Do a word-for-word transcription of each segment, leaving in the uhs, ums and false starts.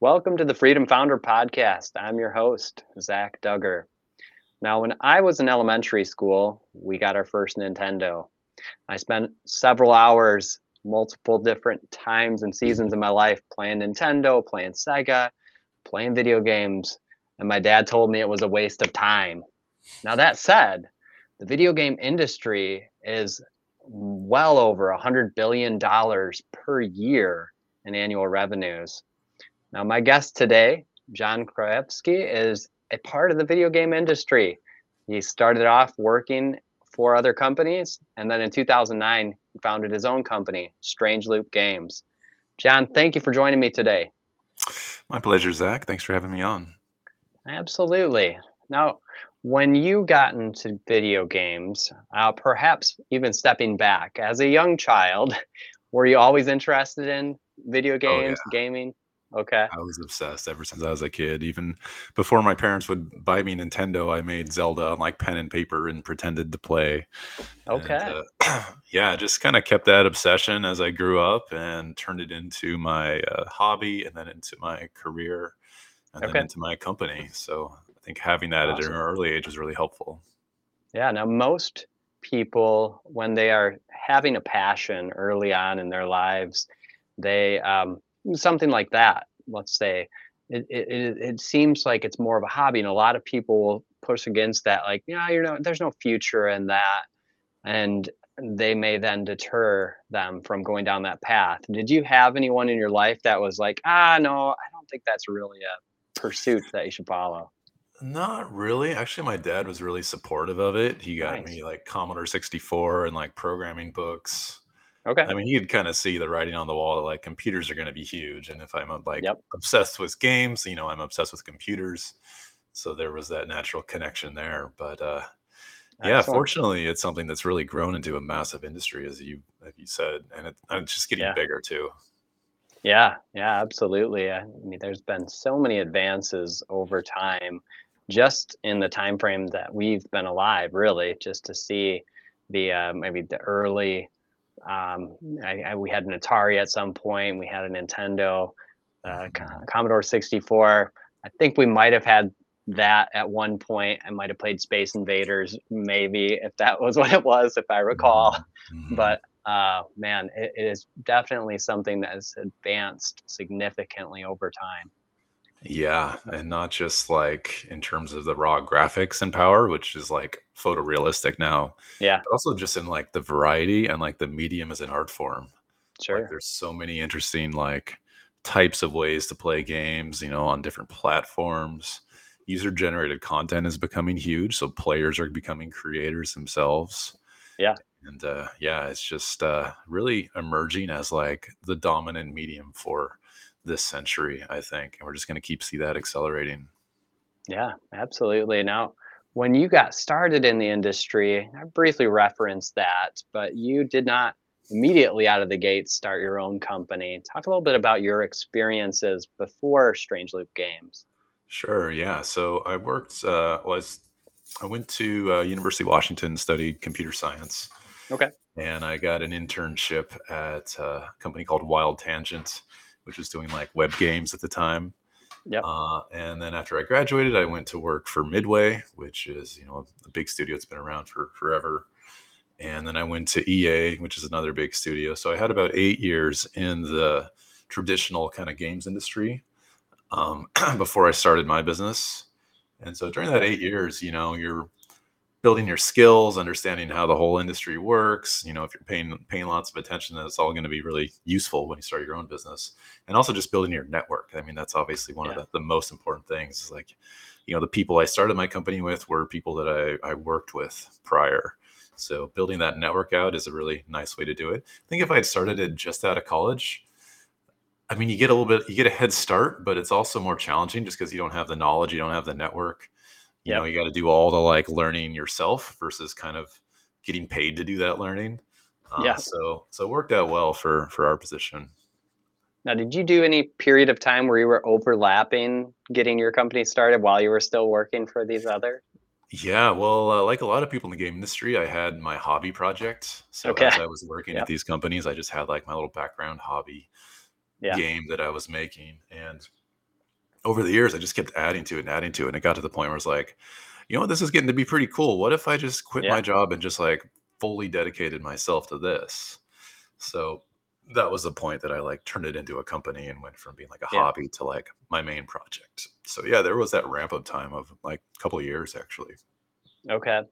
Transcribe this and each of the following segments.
Welcome to the Freedom Founder Podcast. I'm your host, Zach Duggar. Now, when I was in elementary school, we got our first Nintendo. I spent several hours, multiple different times and seasons in my life playing Nintendo, playing Sega, playing video games, and my dad told me it was a waste of time. Now, that said, the video game industry is well over one hundred billion dollars per year in annual revenues. Now, my guest today, John Krajewski, is a part of the video game industry. He started off working for other companies, and then in two thousand nine, he founded his own company, Strange Loop Games. John, thank you for joining me today. My pleasure, Zach. Thanks for having me on. Absolutely. Now, when you got into video games, uh, perhaps even stepping back, as a young child, were you always interested in video games, oh, yeah. gaming? Okay. I was obsessed ever since I was a kid. Even before my parents would buy me Nintendo, I made Zelda on like pen and paper and pretended to play. Okay. And, uh, yeah, just kind of kept that obsession as I grew up and turned it into my uh, hobby and then into my career and okay. then into my company. So I think having that awesome. At an early age was really helpful. Yeah. Now, most people, when they are having a passion early on in their lives, they, um, something like that, let's say, it, it it seems like it's more of a hobby, and a lot of people will push against that, like, yeah, you know, there's no future in that, and they may then deter them from going down that path. Did you have anyone in your life that was like, ah, no, I don't think that's really a pursuit that you should follow? Not really. Actually, my dad was really supportive of it. He got nice. me like Commodore sixty-four and like programming books. Okay. I mean, you'd kind of see the writing on the wall that like computers are going to be huge. And if I'm like yep. obsessed with games, you know, I'm obsessed with computers. So there was that natural connection there. But uh, yeah, fortunately, it's something that's really grown into a massive industry, as you as you said. And, it, and it's just getting yeah. bigger, too. Yeah, yeah, absolutely. I mean, there's been so many advances over time, just in the time frame that we've been alive, really, just to see the uh, maybe the early Um, I, I, we had an Atari at some point. We had a Nintendo, uh, mm-hmm. Commodore sixty-four. I think we might have had that at one point. I might have played Space Invaders, maybe, if that was what it was, if I recall. Mm-hmm. But uh, man, it, it is definitely something that has advanced significantly over time. Yeah, and not just like in terms of the raw graphics and power, which is like photorealistic now. Yeah. But also just in like the variety and like the medium as an art form. Sure. Like, there's so many interesting like types of ways to play games, you know, on different platforms. User-generated content is becoming huge, so players are becoming creators themselves. Yeah. And uh, yeah, it's just uh, really emerging as like the dominant medium for this century, I think, and we're just going to keep see that accelerating. Yeah, absolutely. Now, when you got started in the industry, I briefly referenced that, but you did not immediately out of the gate start your own company. Talk a little bit about your experiences before Strange Loop Games. Sure. Yeah. So I worked. Uh, was I went to uh, University of Washington, studied computer science. Okay. And I got an internship at a company called Wild Tangents, which was doing like web games at the time. Yep. Uh, and then after I graduated, I went to work for Midway, which is, you know, a big studio that's been around for forever. And then I went to E A, which is another big studio. So I had about eight years in the traditional kind of games industry um, before I started my business. And so during that eight years, you know, you're building your skills, understanding how the whole industry works. You know, if you're paying paying lots of attention, that's all going to be really useful when you start your own business. And also just building your network. I mean, that's obviously one yeah. of the, the most important things. Is like, you know, the people I started my company with were people that I, I worked with prior. So building that network out is a really nice way to do it. I think if I had started it just out of college, I mean, you get a little bit, you get a head start, but it's also more challenging just because you don't have the knowledge, you don't have the network. You know, you got to do all the like learning yourself versus kind of getting paid to do that learning. Uh, yeah. So, so it worked out well for, for our position. Now, did you do any period of time where you were overlapping getting your company started while you were still working for these other? Yeah, well, uh, like a lot of people in the game industry, I had my hobby project. So Okay. as I was working at Yep. these companies, I just had like my little background hobby Yeah. game that I was making. And over the years, I just kept adding to it and adding to it. And it got to the point where it's like, you know what, this is getting to be pretty cool. What if I just quit Yeah. my job and just like fully dedicated myself to this? So that was the point that I like turned it into a company and went from being like a Yeah. hobby to like my main project. So yeah, there was that ramp up time of like a couple of years actually. Okay.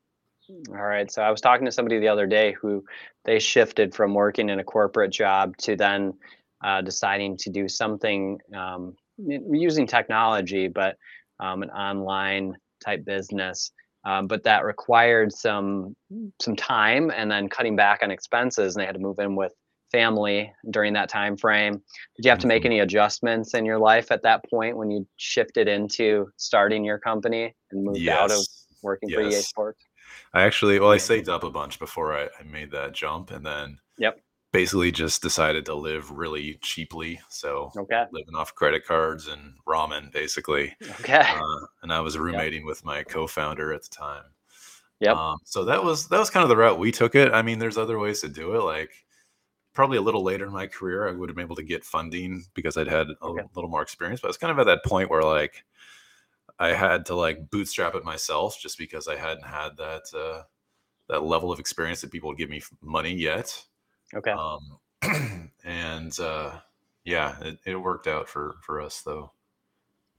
All right. So I was talking to somebody the other day who they shifted from working in a corporate job to then uh, deciding to do something um, using technology, but um, an online type business. Um, but that required some some time and then cutting back on expenses, and they had to move in with family during that time frame. Did you have to make any adjustments in your life at that point when you shifted into starting your company and moved Yes. out of working for E A Sports? I actually, well, I saved up a bunch before I, I made that jump, and then Yep. basically just decided to live really cheaply. So Okay. living off credit cards and ramen, basically. Okay. Uh, and I was roommating Yep. with my co-founder at the time. Yep. Um, so that was that was kind of the route we took it. I mean, there's other ways to do it. Like probably a little later in my career, I would have been able to get funding because I'd had a Okay. little more experience. But I was kind of at that point where like I had to like bootstrap it myself just because I hadn't had that uh, that level of experience that people would give me money yet. Okay. Um, and uh, yeah, it, it worked out for, for us though.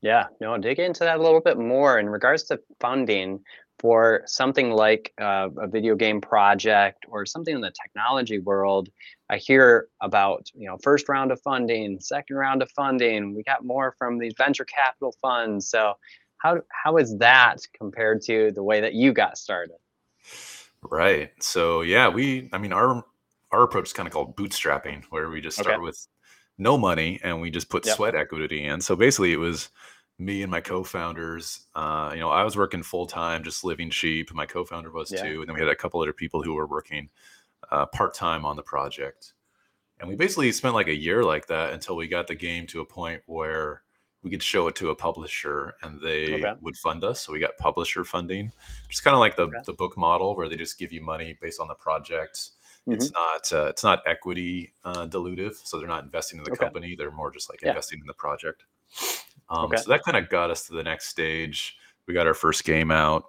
Yeah, no, dig into that a little bit more in regards to funding for something like uh, a video game project or something in the technology world. I hear about, you know, first round of funding, second round of funding. We got more from these venture capital funds. So how how is that compared to the way that you got started? Right. So yeah, we, I mean, our Our approach is kind of called bootstrapping, where we just start Okay. with no money and we just put Yep. sweat equity in. So basically it was me and my co-founders. Uh, you know, I was working full time, just living cheap. My co-founder was Yeah. too. And then we had a couple other people who were working uh, part time on the project. And we basically spent like a year like that until we got the game to a point where we could show it to a publisher and they Okay. would fund us. So we got publisher funding, just kind of like the, Okay. the book model where they just give you money based on the project. It's not uh, it's not equity uh, dilutive, so they're not investing in the Okay. company. They're more just like Yeah. investing in the project. Um, okay. So that kind of got us to the next stage. We got our first game out.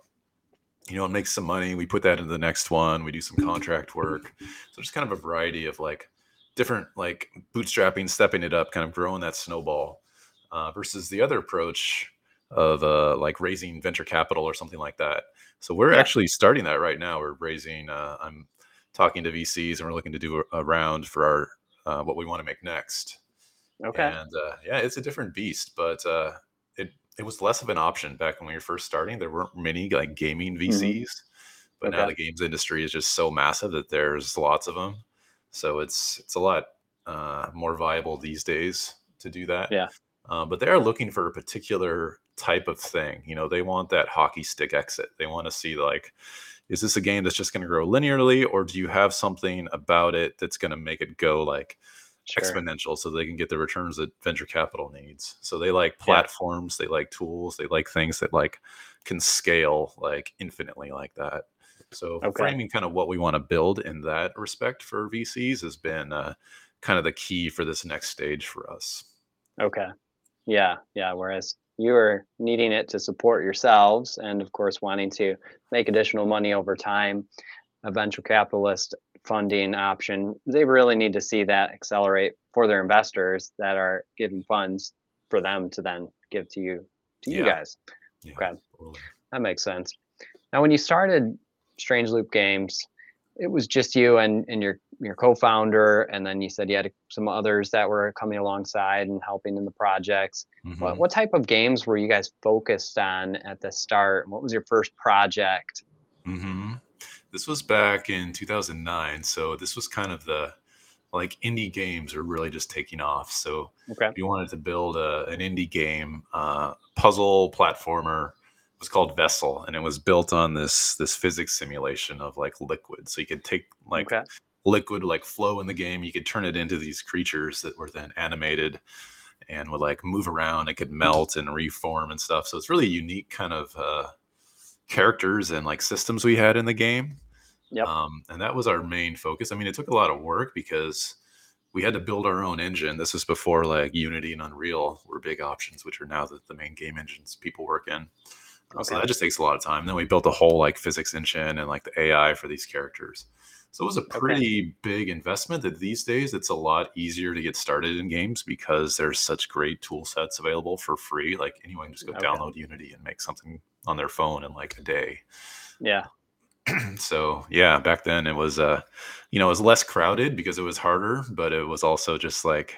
You know, it makes some money. We put that into the next one. We do some contract work. So just kind of a variety of like different like bootstrapping, stepping it up, kind of growing that snowball uh, versus the other approach of uh, like raising venture capital or something like that. So we're Yeah. actually starting that right now. We're raising. Uh, I'm talking to V Cs, and we're looking to do a round for our uh, what we want to make next. Okay. And uh, yeah, it's a different beast, but uh, it it was less of an option back when we were first starting. There weren't many like gaming V Cs, mm-hmm. but Okay. now the games industry is just so massive that there's lots of them. So it's it's a lot uh, more viable these days to do that. Yeah. Uh, but they are looking for a particular type of thing. You know, they want that hockey stick exit. They want to see like, is this a game that's just going to grow linearly, or do you have something about it that's going to make it go like Sure. exponential so they can get the returns that venture capital needs? So they like platforms, Yeah. they like tools, they like things that like can scale like infinitely like that. So Okay. framing kind of what we want to build in that respect for V Cs has been uh, kind of the key for this next stage for us. Okay. Yeah. Yeah. Whereas you are needing it to support yourselves and, of course, wanting to make additional money over time. A venture capitalist funding option, they really need to see that accelerate for their investors that are giving funds for them to then give to you, to Yeah. you guys. Yeah, okay. Totally. That makes sense. Now, when you started Strange Loop Games, it was just you and, and your, your co-founder, and then you said you had some others that were coming alongside and helping in the projects. Mm-hmm. What, what type of games were you guys focused on at the start? What was your first project? Mm-hmm. This was back in two thousand nine. So this was kind of the, like indie games are really just taking off. So Okay. if you wanted to build a, an indie game, uh, puzzle platformer, it was called Vessel, and it was built on this this physics simulation of like liquid. So you could take like Okay. liquid like flow in the game. You could turn it into these creatures that were then animated and would like move around. It could melt and reform and stuff. So it's really a unique kind of uh, characters and like systems we had in the game. Yep. Um, and that was our main focus. I mean, it took a lot of work because we had to build our own engine. This was before like Unity and Unreal were big options, which are now the, the main game engines people work in. Okay. So that just takes a lot of time. And then we built a whole like physics engine and like the A I for these characters. So it was a pretty okay. big investment that these days it's a lot easier to get started in games because there's such great tool sets available for free. Like anyone can just go okay. download Unity and make something on their phone in like a day. Yeah. So yeah, back then it was, uh, you know, it was less crowded because it was harder, but it was also just like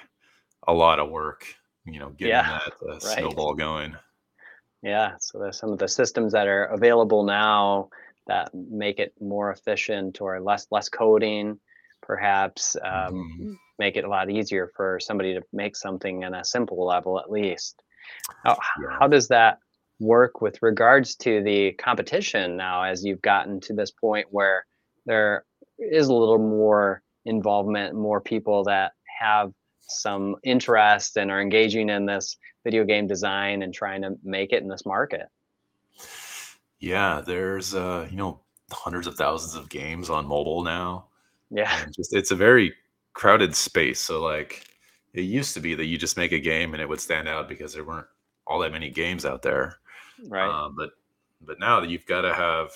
a lot of work, you know, getting yeah, that uh, right. snowball going. Yeah. So there's some of the systems that are available now that make it more efficient or less, less coding, perhaps, um, mm-hmm. make it a lot easier for somebody to make something in a simple level, at least. How, yeah. how does that work with regards to the competition now, as you've gotten to this point where there is a little more involvement, more people that have some interest and are engaging in this video game design and trying to make it in this market? Yeah, there's uh you know hundreds of thousands of games on mobile now. Yeah, and just it's a very crowded space. So like it used to be that you just make a game and it would stand out because there weren't all that many games out there. Right. Uh, but but now that you've got to have,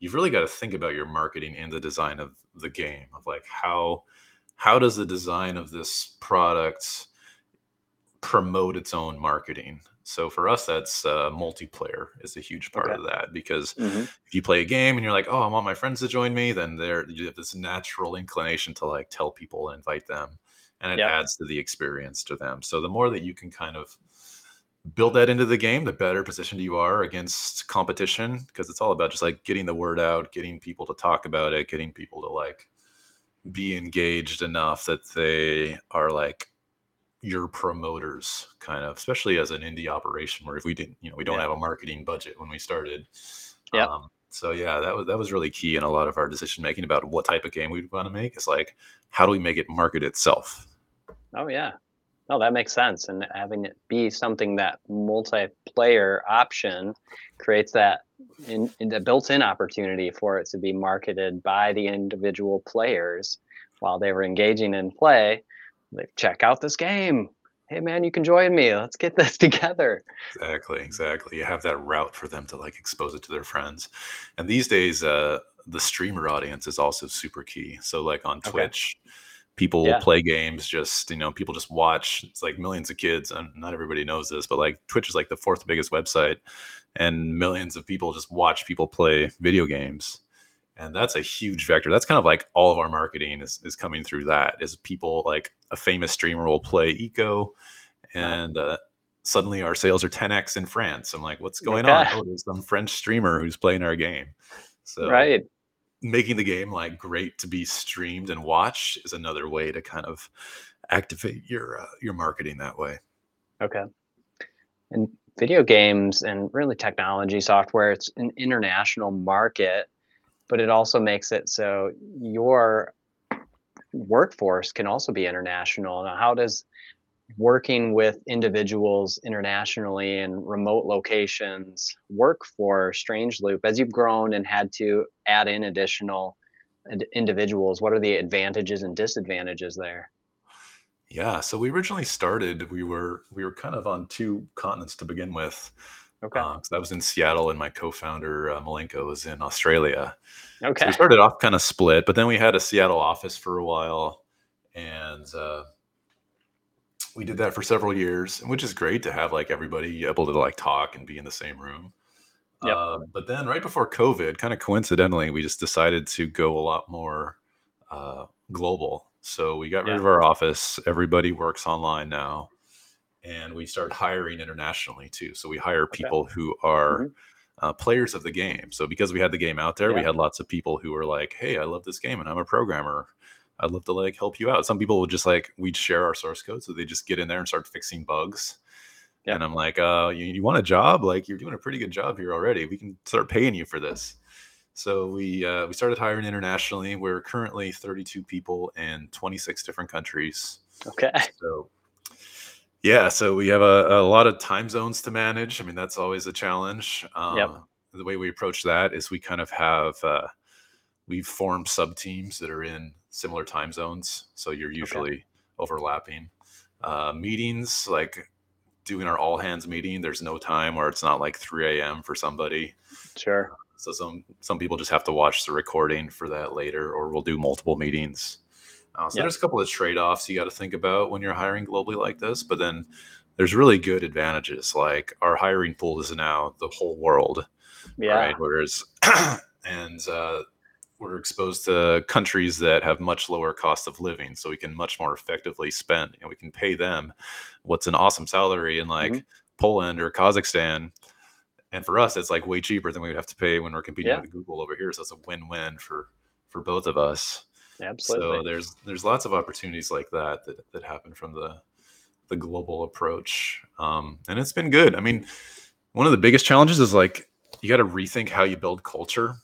you've really got to think about your marketing and the design of the game, of like how how does the design of this product promote its own marketing? So for us, that's uh, multiplayer is a huge part okay. of that, because mm-hmm. if you play a game and you're like, oh, I want my friends to join me, then there you have this natural inclination to like tell people and invite them, and it yep. adds to the experience to them. So the more that you can kind of build that into the game, the better positioned you are against competition, because it's all about just like getting the word out, getting people to talk about it, getting people to like be engaged enough that they are like your promoters, kind of, especially as an indie operation where if we didn't, you know, we don't yeah. have a marketing budget when we started. Yeah. Um, so yeah, that was, that was really key in a lot of our decision making about what type of game we would want to make. It's like, how do we make it market itself? Oh yeah. No, that makes sense. And having it be something that multiplayer option creates that in, in the built-in opportunity for it to be marketed by the individual players while they were engaging in play. Like, check out this game. Hey, man, you can join me. Let's get this together. Exactly, exactly. You have that route for them to like expose it to their friends. And these days, uh, the streamer audience is also super key. So like on okay. Twitch, people yeah. play games, just, you know, people just watch. It's like millions of kids, and not everybody knows this, but like Twitch is like the fourth biggest website, and millions of people just watch people play video games. And that's a huge vector. That's kind of like all of our marketing is, is coming through that, is people like a famous streamer will play Eco, and uh, suddenly our sales are ten X in France. I'm like, what's going yeah. on? Oh, there's some French streamer who's playing our game. So right. making the game like great to be streamed and watched is another way to kind of activate your uh, your marketing that way. Okay. And video games and really technology software, it's an international market, but it also makes it so your workforce can also be international. Now, how does working with individuals internationally in remote locations work for Strange Loop as you've grown and had to add in additional individuals? What are the advantages and disadvantages there? Yeah, so we originally started, we were we were kind of on two continents to begin with. Okay. Um, so that was in Seattle, and my co-founder uh, Malenko was in Australia. Okay. So we started off kind of split, but then we had a Seattle office for a while, and uh, we did that for several years, which is great to have like everybody able to like talk and be in the same room. Yep. Uh, but then right before COVID, kind of coincidentally, we just decided to go a lot more uh, global. So we got rid yeah. of our office. Everybody works online now. And we started hiring internationally too. So we hire people okay. who are mm-hmm. uh, players of the game. So because we had the game out there, yeah. we had lots of people who were like, hey, I love this game and I'm a programmer. I'd love to like help you out. Some people would just like, we'd share our source code. So they just get in there and start fixing bugs. Yeah. And I'm like, uh, you, you want a job? Like you're doing a pretty good job here already. We can start paying you for this. So we, uh, we started hiring internationally. We're currently thirty-two people in twenty-six different countries. Okay. So yeah, so we have a, a lot of time zones to manage. I mean, that's always a challenge. Um, yep. the way we approach that is we kind of have, uh, we've formed sub teams that are in similar time zones. So you're usually okay. overlapping uh, meetings, like doing our all hands meeting. There's no time where it's not like three a.m. for somebody. Sure. So some, some people just have to watch the recording for that later, or we'll do multiple meetings. Uh, so yeah. There's a couple of trade-offs you got to think about when you're hiring globally like this, but then there's really good advantages. Like our hiring pool is now the whole world. Yeah. Right? Whereas, and uh, we're exposed to countries that have much lower cost of living, so we can much more effectively spend, and we can pay them what's an awesome salary in like mm-hmm. Poland or Kazakhstan. And for us, it's like way cheaper than we would have to pay when we're competing yeah. with Google over here. So it's a win-win for, for both of us. Absolutely. So there's there's lots of opportunities like that that, that happen from the the global approach, um, and it's been good. I mean, one of the biggest challenges is like you got to rethink how you build culture.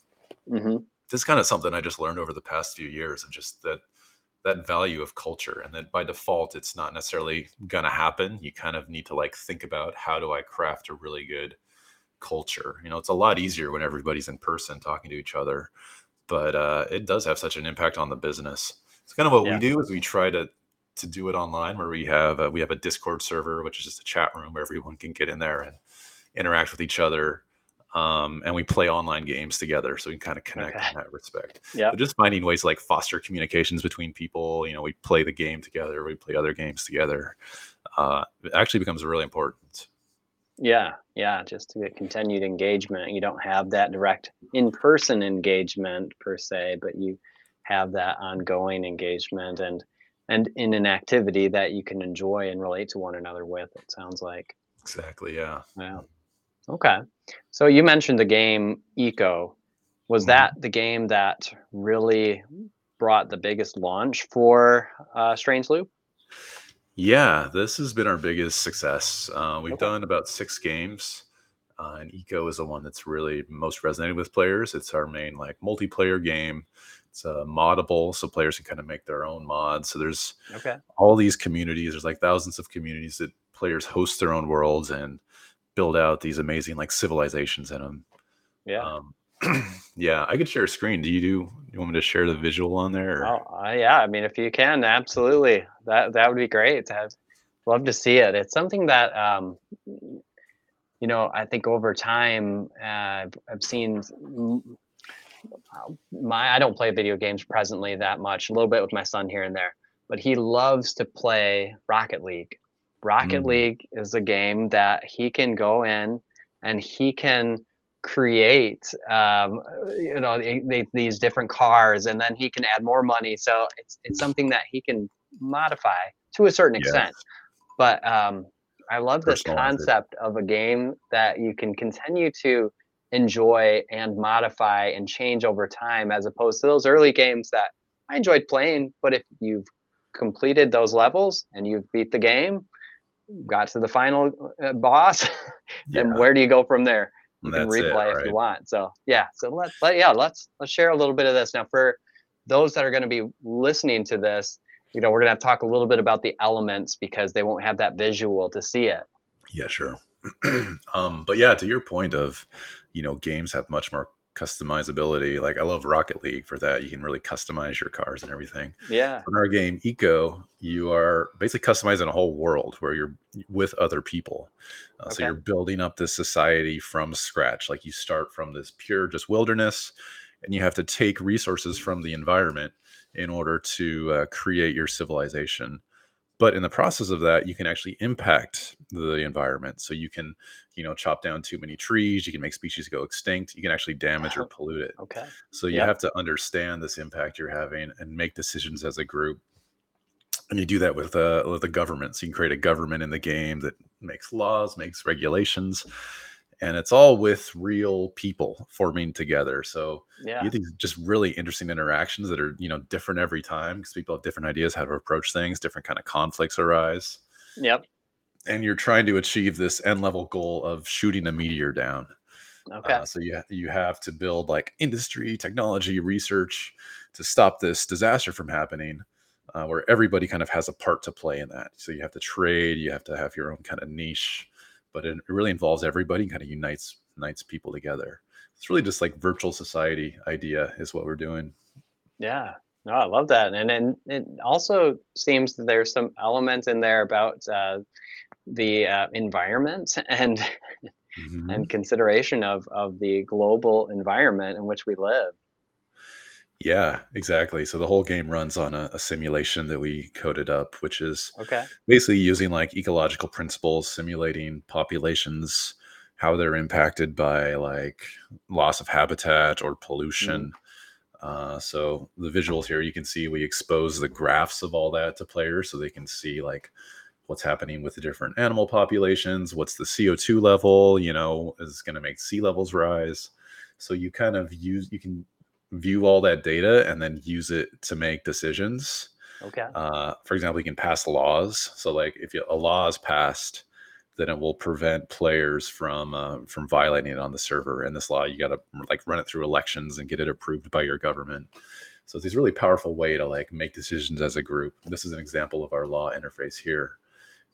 Mm-hmm. This is kind of something I just learned over the past few years, and just that that value of culture, and that by default it's not necessarily gonna happen. You kind of need to like think about how do I craft a really good culture. You know, it's a lot easier when everybody's in person talking to each other. But uh, it does have such an impact on the business. It's kind of what yeah. we do is we try to to do it online, where we have a, we have a Discord server, which is just a chat room where everyone can get in there and interact with each other. Um, and we play online games together, so we can kind of connect okay. in that respect. Yeah. But just finding ways to like foster communications between people. You know, we play the game together, we play other games together. Uh, it actually becomes really important. Yeah, yeah, just to get continued engagement. You don't have that direct in-person engagement per se, but you have that ongoing engagement and and in an activity that you can enjoy and relate to one another with, it sounds like. Exactly, yeah. Yeah. Okay. So you mentioned the game Eco. Was mm-hmm. that the game that really brought the biggest launch for uh, Strange Loop? Yeah, this has been our biggest success. Uh, we've okay. done about six games, uh, and Eco is the one that's really most resonated with players. It's our main like multiplayer game. It's uh, moddable, so players can kind of make their own mods. So there's okay. all these communities. There's like thousands of communities that players host their own worlds and build out these amazing like civilizations in them. Yeah. Um, yeah, I could share a screen. Do you do you want me to share the visual on there? Or? Oh, uh, yeah. I mean, if you can, absolutely. That that would be great. I'd love to see it. It's something that, um, you know, I think over time uh, I've, I've seen my, I don't play video games presently that much, a little bit with my son here and there, but he loves to play Rocket League. Rocket mm. League is a game that he can go in and he can create um you know they, they, these different cars, and then he can add more money, so it's it's something that he can modify to a certain extent. Yes. But um I love this concept of a game that you can continue to enjoy and modify and change over time, as opposed to those early games that I enjoyed playing, but if you've completed those levels and you've beat the game, got to the final uh, boss, then yeah. where do you go from there? You can replay if you want. So yeah, so let's let, yeah let's let's share a little bit of this now for those that are going to be listening to this. You know, we're going to talk a little bit about the elements because they won't have that visual to see it. Yeah, sure. um, but yeah, to your point of, you know, games have much more customizability. Like I love Rocket League for that. You can really customize your cars and everything. Yeah. In our game Eco, you are basically customizing a whole world where you're with other people. Uh, okay. So you're building up this society from scratch. Like you start from this pure just wilderness, and you have to take resources from the environment in order to uh, create your civilization. But in the process of that, you can actually impact the environment. So you can, you know, chop down too many trees. You can make species go extinct. You can actually damage wow. or pollute it. Okay. So you yep. have to understand this impact you're having and make decisions as a group. And you do that with uh, with the government. So you can create a government in the game that makes laws, makes regulations. And it's all with real people forming together. So yeah. you think just really interesting interactions that are, you know, different every time because people have different ideas how to approach things, different kind of conflicts arise. Yep. And you're trying to achieve this end level goal of shooting a meteor down. Okay. Uh, so you, you have to build like industry, technology, research to stop this disaster from happening, uh, where everybody kind of has a part to play in that. So you have to trade, you have to have your own kind of niche. But it really involves everybody, kind of unites unites people together. it's really just like virtual society idea is what we're doing. Yeah, no, I love that. And then it also seems that there's some element in there about uh, the uh, environment and mm-hmm. and consideration of of the global environment in which we live. Yeah, exactly. So the whole game runs on a, a simulation that we coded up, which is okay. basically using like ecological principles, simulating populations, how they're impacted by like loss of habitat or pollution. Mm-hmm. Uh, so the visuals here, you can see we expose the graphs of all that to players so they can see like what's happening with the different animal populations, what's the C O two level, you know, is going to make sea levels rise. So you kind of use, you can view all that data and then use it to make decisions. Okay. Uh, for example, you can pass laws. So like if you, a law is passed, then it will prevent players from uh, from violating it on the server. And this law, you got to like run it through elections and get it approved by your government. So it's this really powerful way to like make decisions as a group. This is an example of our law interface here,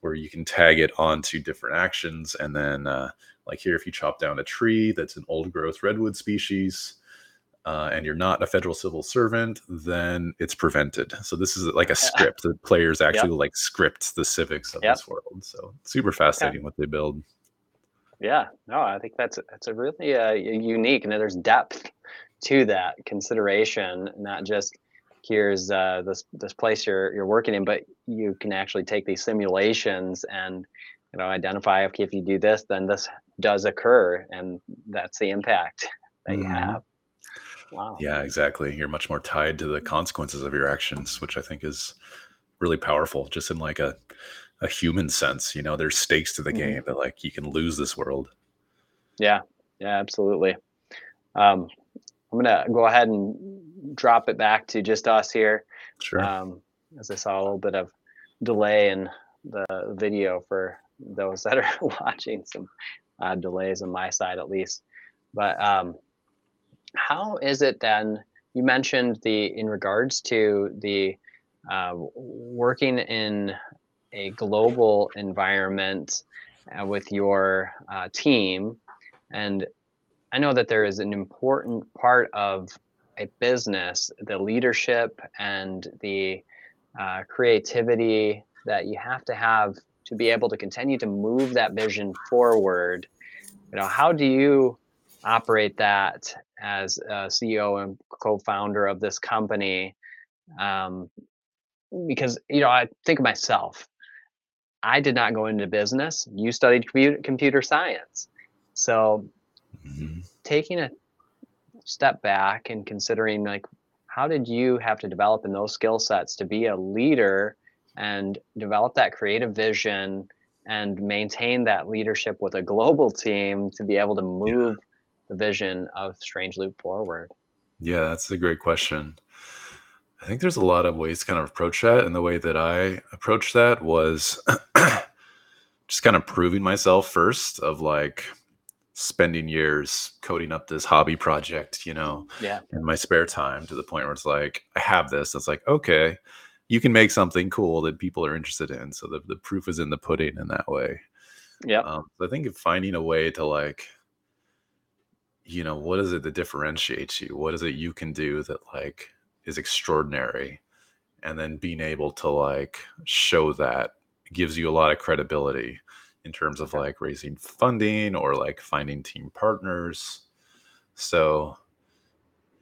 where you can tag it onto different actions. And then uh, like here, if you chop down a tree that's an old growth redwood species, Uh, and you're not a federal civil servant, then it's prevented. So this is like a script that players actually yep. like script the civics of yep. this world. So super fascinating okay. what they build. Yeah, no, I think that's that's a really uh, unique, and there's depth to that consideration. Not just here's uh, this this place you're you're working in, but you can actually take these simulations and you know identify okay, if you do this, then this does occur, and that's the impact that mm-hmm. you have. Wow. Yeah, exactly. You're much more tied to the consequences of your actions, which I think is really powerful, just in like a, a human sense. You know, there's stakes to the mm-hmm. game that like you can lose this world. Yeah, yeah, absolutely. Um, I'm going to go ahead and drop it back to just us here. Sure. Um, as I saw a little bit of delay in the video for those that are watching, some uh, delays on my side at least. But um how is it then, you mentioned the, in regards to the uh, working in a global environment uh, with your uh, team, and I know that there is an important part of a business, the leadership and the uh, creativity that you have to have to be able to continue to move that vision forward. You know, how do you operate that as a C E O and co-founder of this company? Um, because, you know, I think of myself, I did not go into business. You studied computer science. So mm-hmm. taking a step back and considering like, how did you have to develop in those skill sets to be a leader and develop that creative vision and maintain that leadership with a global team to be able to move yeah. the vision of Strange Loop forward? Yeah, that's a great question. I think there's a lot of ways to kind of approach that, and the way that I approached that was just kind of proving myself first, of like spending years coding up this hobby project, you know, yeah. in my spare time, to the point where it's like, I have this. It's like, okay, you can make something cool that people are interested in. So the, the proof is in the pudding in that way. Yeah. Um, I think finding a way to like, you know, what is it that differentiates you? What is it you can do that like is extraordinary? And then being able to like show that gives you a lot of credibility in terms of like raising funding or like finding team partners. So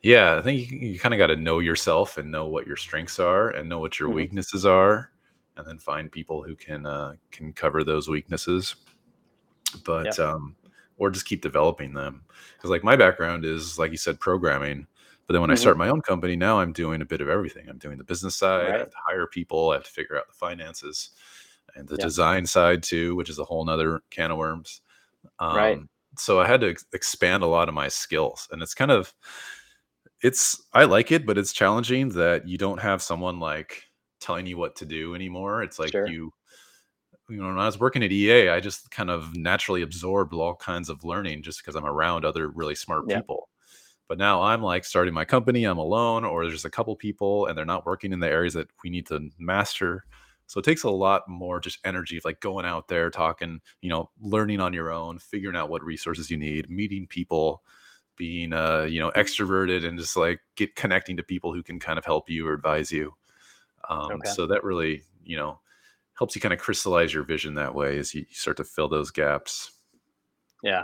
yeah, I think you, you kind of got to know yourself and know what your strengths are and know what your mm-hmm. weaknesses are, and then find people who can, uh, can cover those weaknesses. But, yeah. um, or just keep developing them. Because like my background is, like you said, programming. But then when mm-hmm. I start my own company, now I'm doing a bit of everything. I'm doing the business side, right. I have to hire people, I have to figure out the finances and the yeah. design side too, which is a whole nother can of worms. Um, right. So I had to ex- expand a lot of my skills. And it's kind of, it's, I like it, but it's challenging that you don't have someone like telling you what to do anymore. It's like sure. you, you know, when I was working at E A, I just kind of naturally absorbed all kinds of learning just because I'm around other really smart yeah. people. But now I'm like starting my company, I'm alone, or there's a couple people and they're not working in the areas that we need to master. So it takes a lot more just energy of like going out there, talking, you know, learning on your own, figuring out what resources you need, meeting people, being uh you know extroverted and just like get connecting to people who can kind of help you or advise you. Um, okay. So that really, you know, helps you kind of crystallize your vision that way as you start to fill those gaps. Yeah.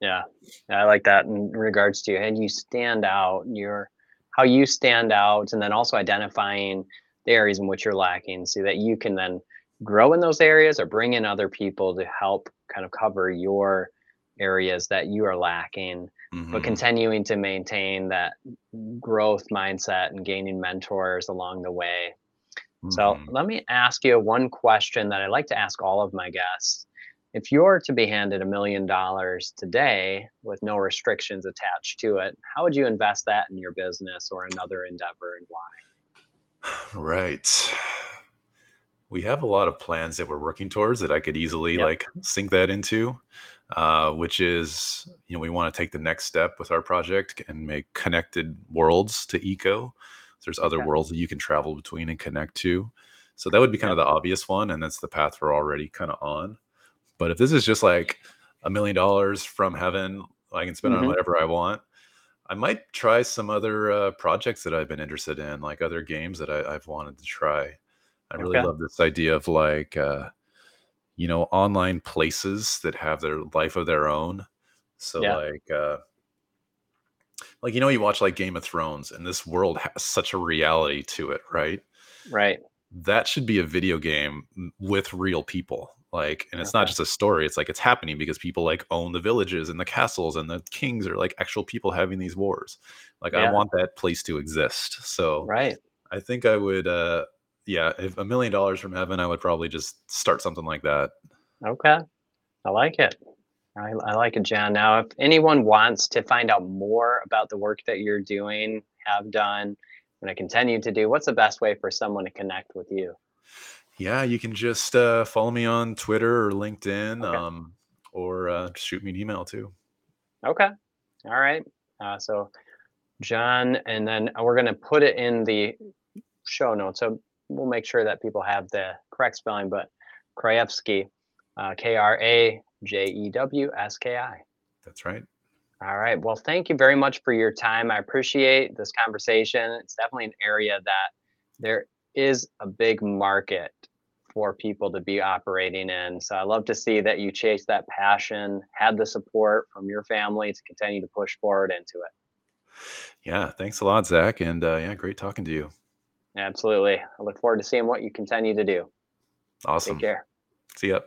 Yeah. I like that in regards to how you stand out, your, how you stand out, and then also identifying the areas in which you're lacking so that you can then grow in those areas or bring in other people to help kind of cover your areas that you are lacking, mm-hmm. but continuing to maintain that growth mindset and gaining mentors along the way. Mm-hmm. So let me ask you one question that I like to ask all of my guests. If you're to be handed a million dollars today with no restrictions attached to it, how would you invest that in your business or another endeavor, and why? Right. We have a lot of plans that we're working towards that I could easily yep. like sink that into, uh, which is, you know, we want to take the next step with our project and make connected worlds to Eco. There's other okay. worlds that you can travel between and connect to. So that would be kind yep. of the obvious one. And that's the path we're already kind of on. But if this is just like a million dollars from heaven, I can spend mm-hmm. on whatever I want. I might try some other uh, projects that I've been interested in, like other games that I, I've wanted to try. I really okay. love this idea of like, uh, you know, online places that have their life of their own. So yeah. like, uh, like, you know, you watch like Game of Thrones and this world has such a reality to it, right? Right. That should be a video game with real people. Like, and it's okay. not just a story. It's like, it's happening because people like own the villages and the castles and the kings are like actual people having these wars. Like yeah. I want that place to exist. So right. I think I would, uh, yeah, if a million dollars from heaven, I would probably just start something like that. Okay. I like it. I, I like it, John. Now, if anyone wants to find out more about the work that you're doing, have done, and I continue to do, what's the best way for someone to connect with you? Yeah, you can just uh, follow me on Twitter or LinkedIn, okay. um, or uh, shoot me an email too. Okay. All right. Uh, so, John, and then we're going to put it in the show notes. So we'll make sure that people have the correct spelling, but Krajewski, uh, K R A J E W S K I. That's right. All right. Well, thank you very much for your time. I appreciate this conversation. It's definitely an area that there is a big market for people to be operating in. So I love to see that you chased that passion, had the support from your family to continue to push forward into it. Yeah. Thanks a lot, Zach. And uh, yeah, great talking to you. Absolutely. I look forward to seeing what you continue to do. Awesome. Take care. See ya.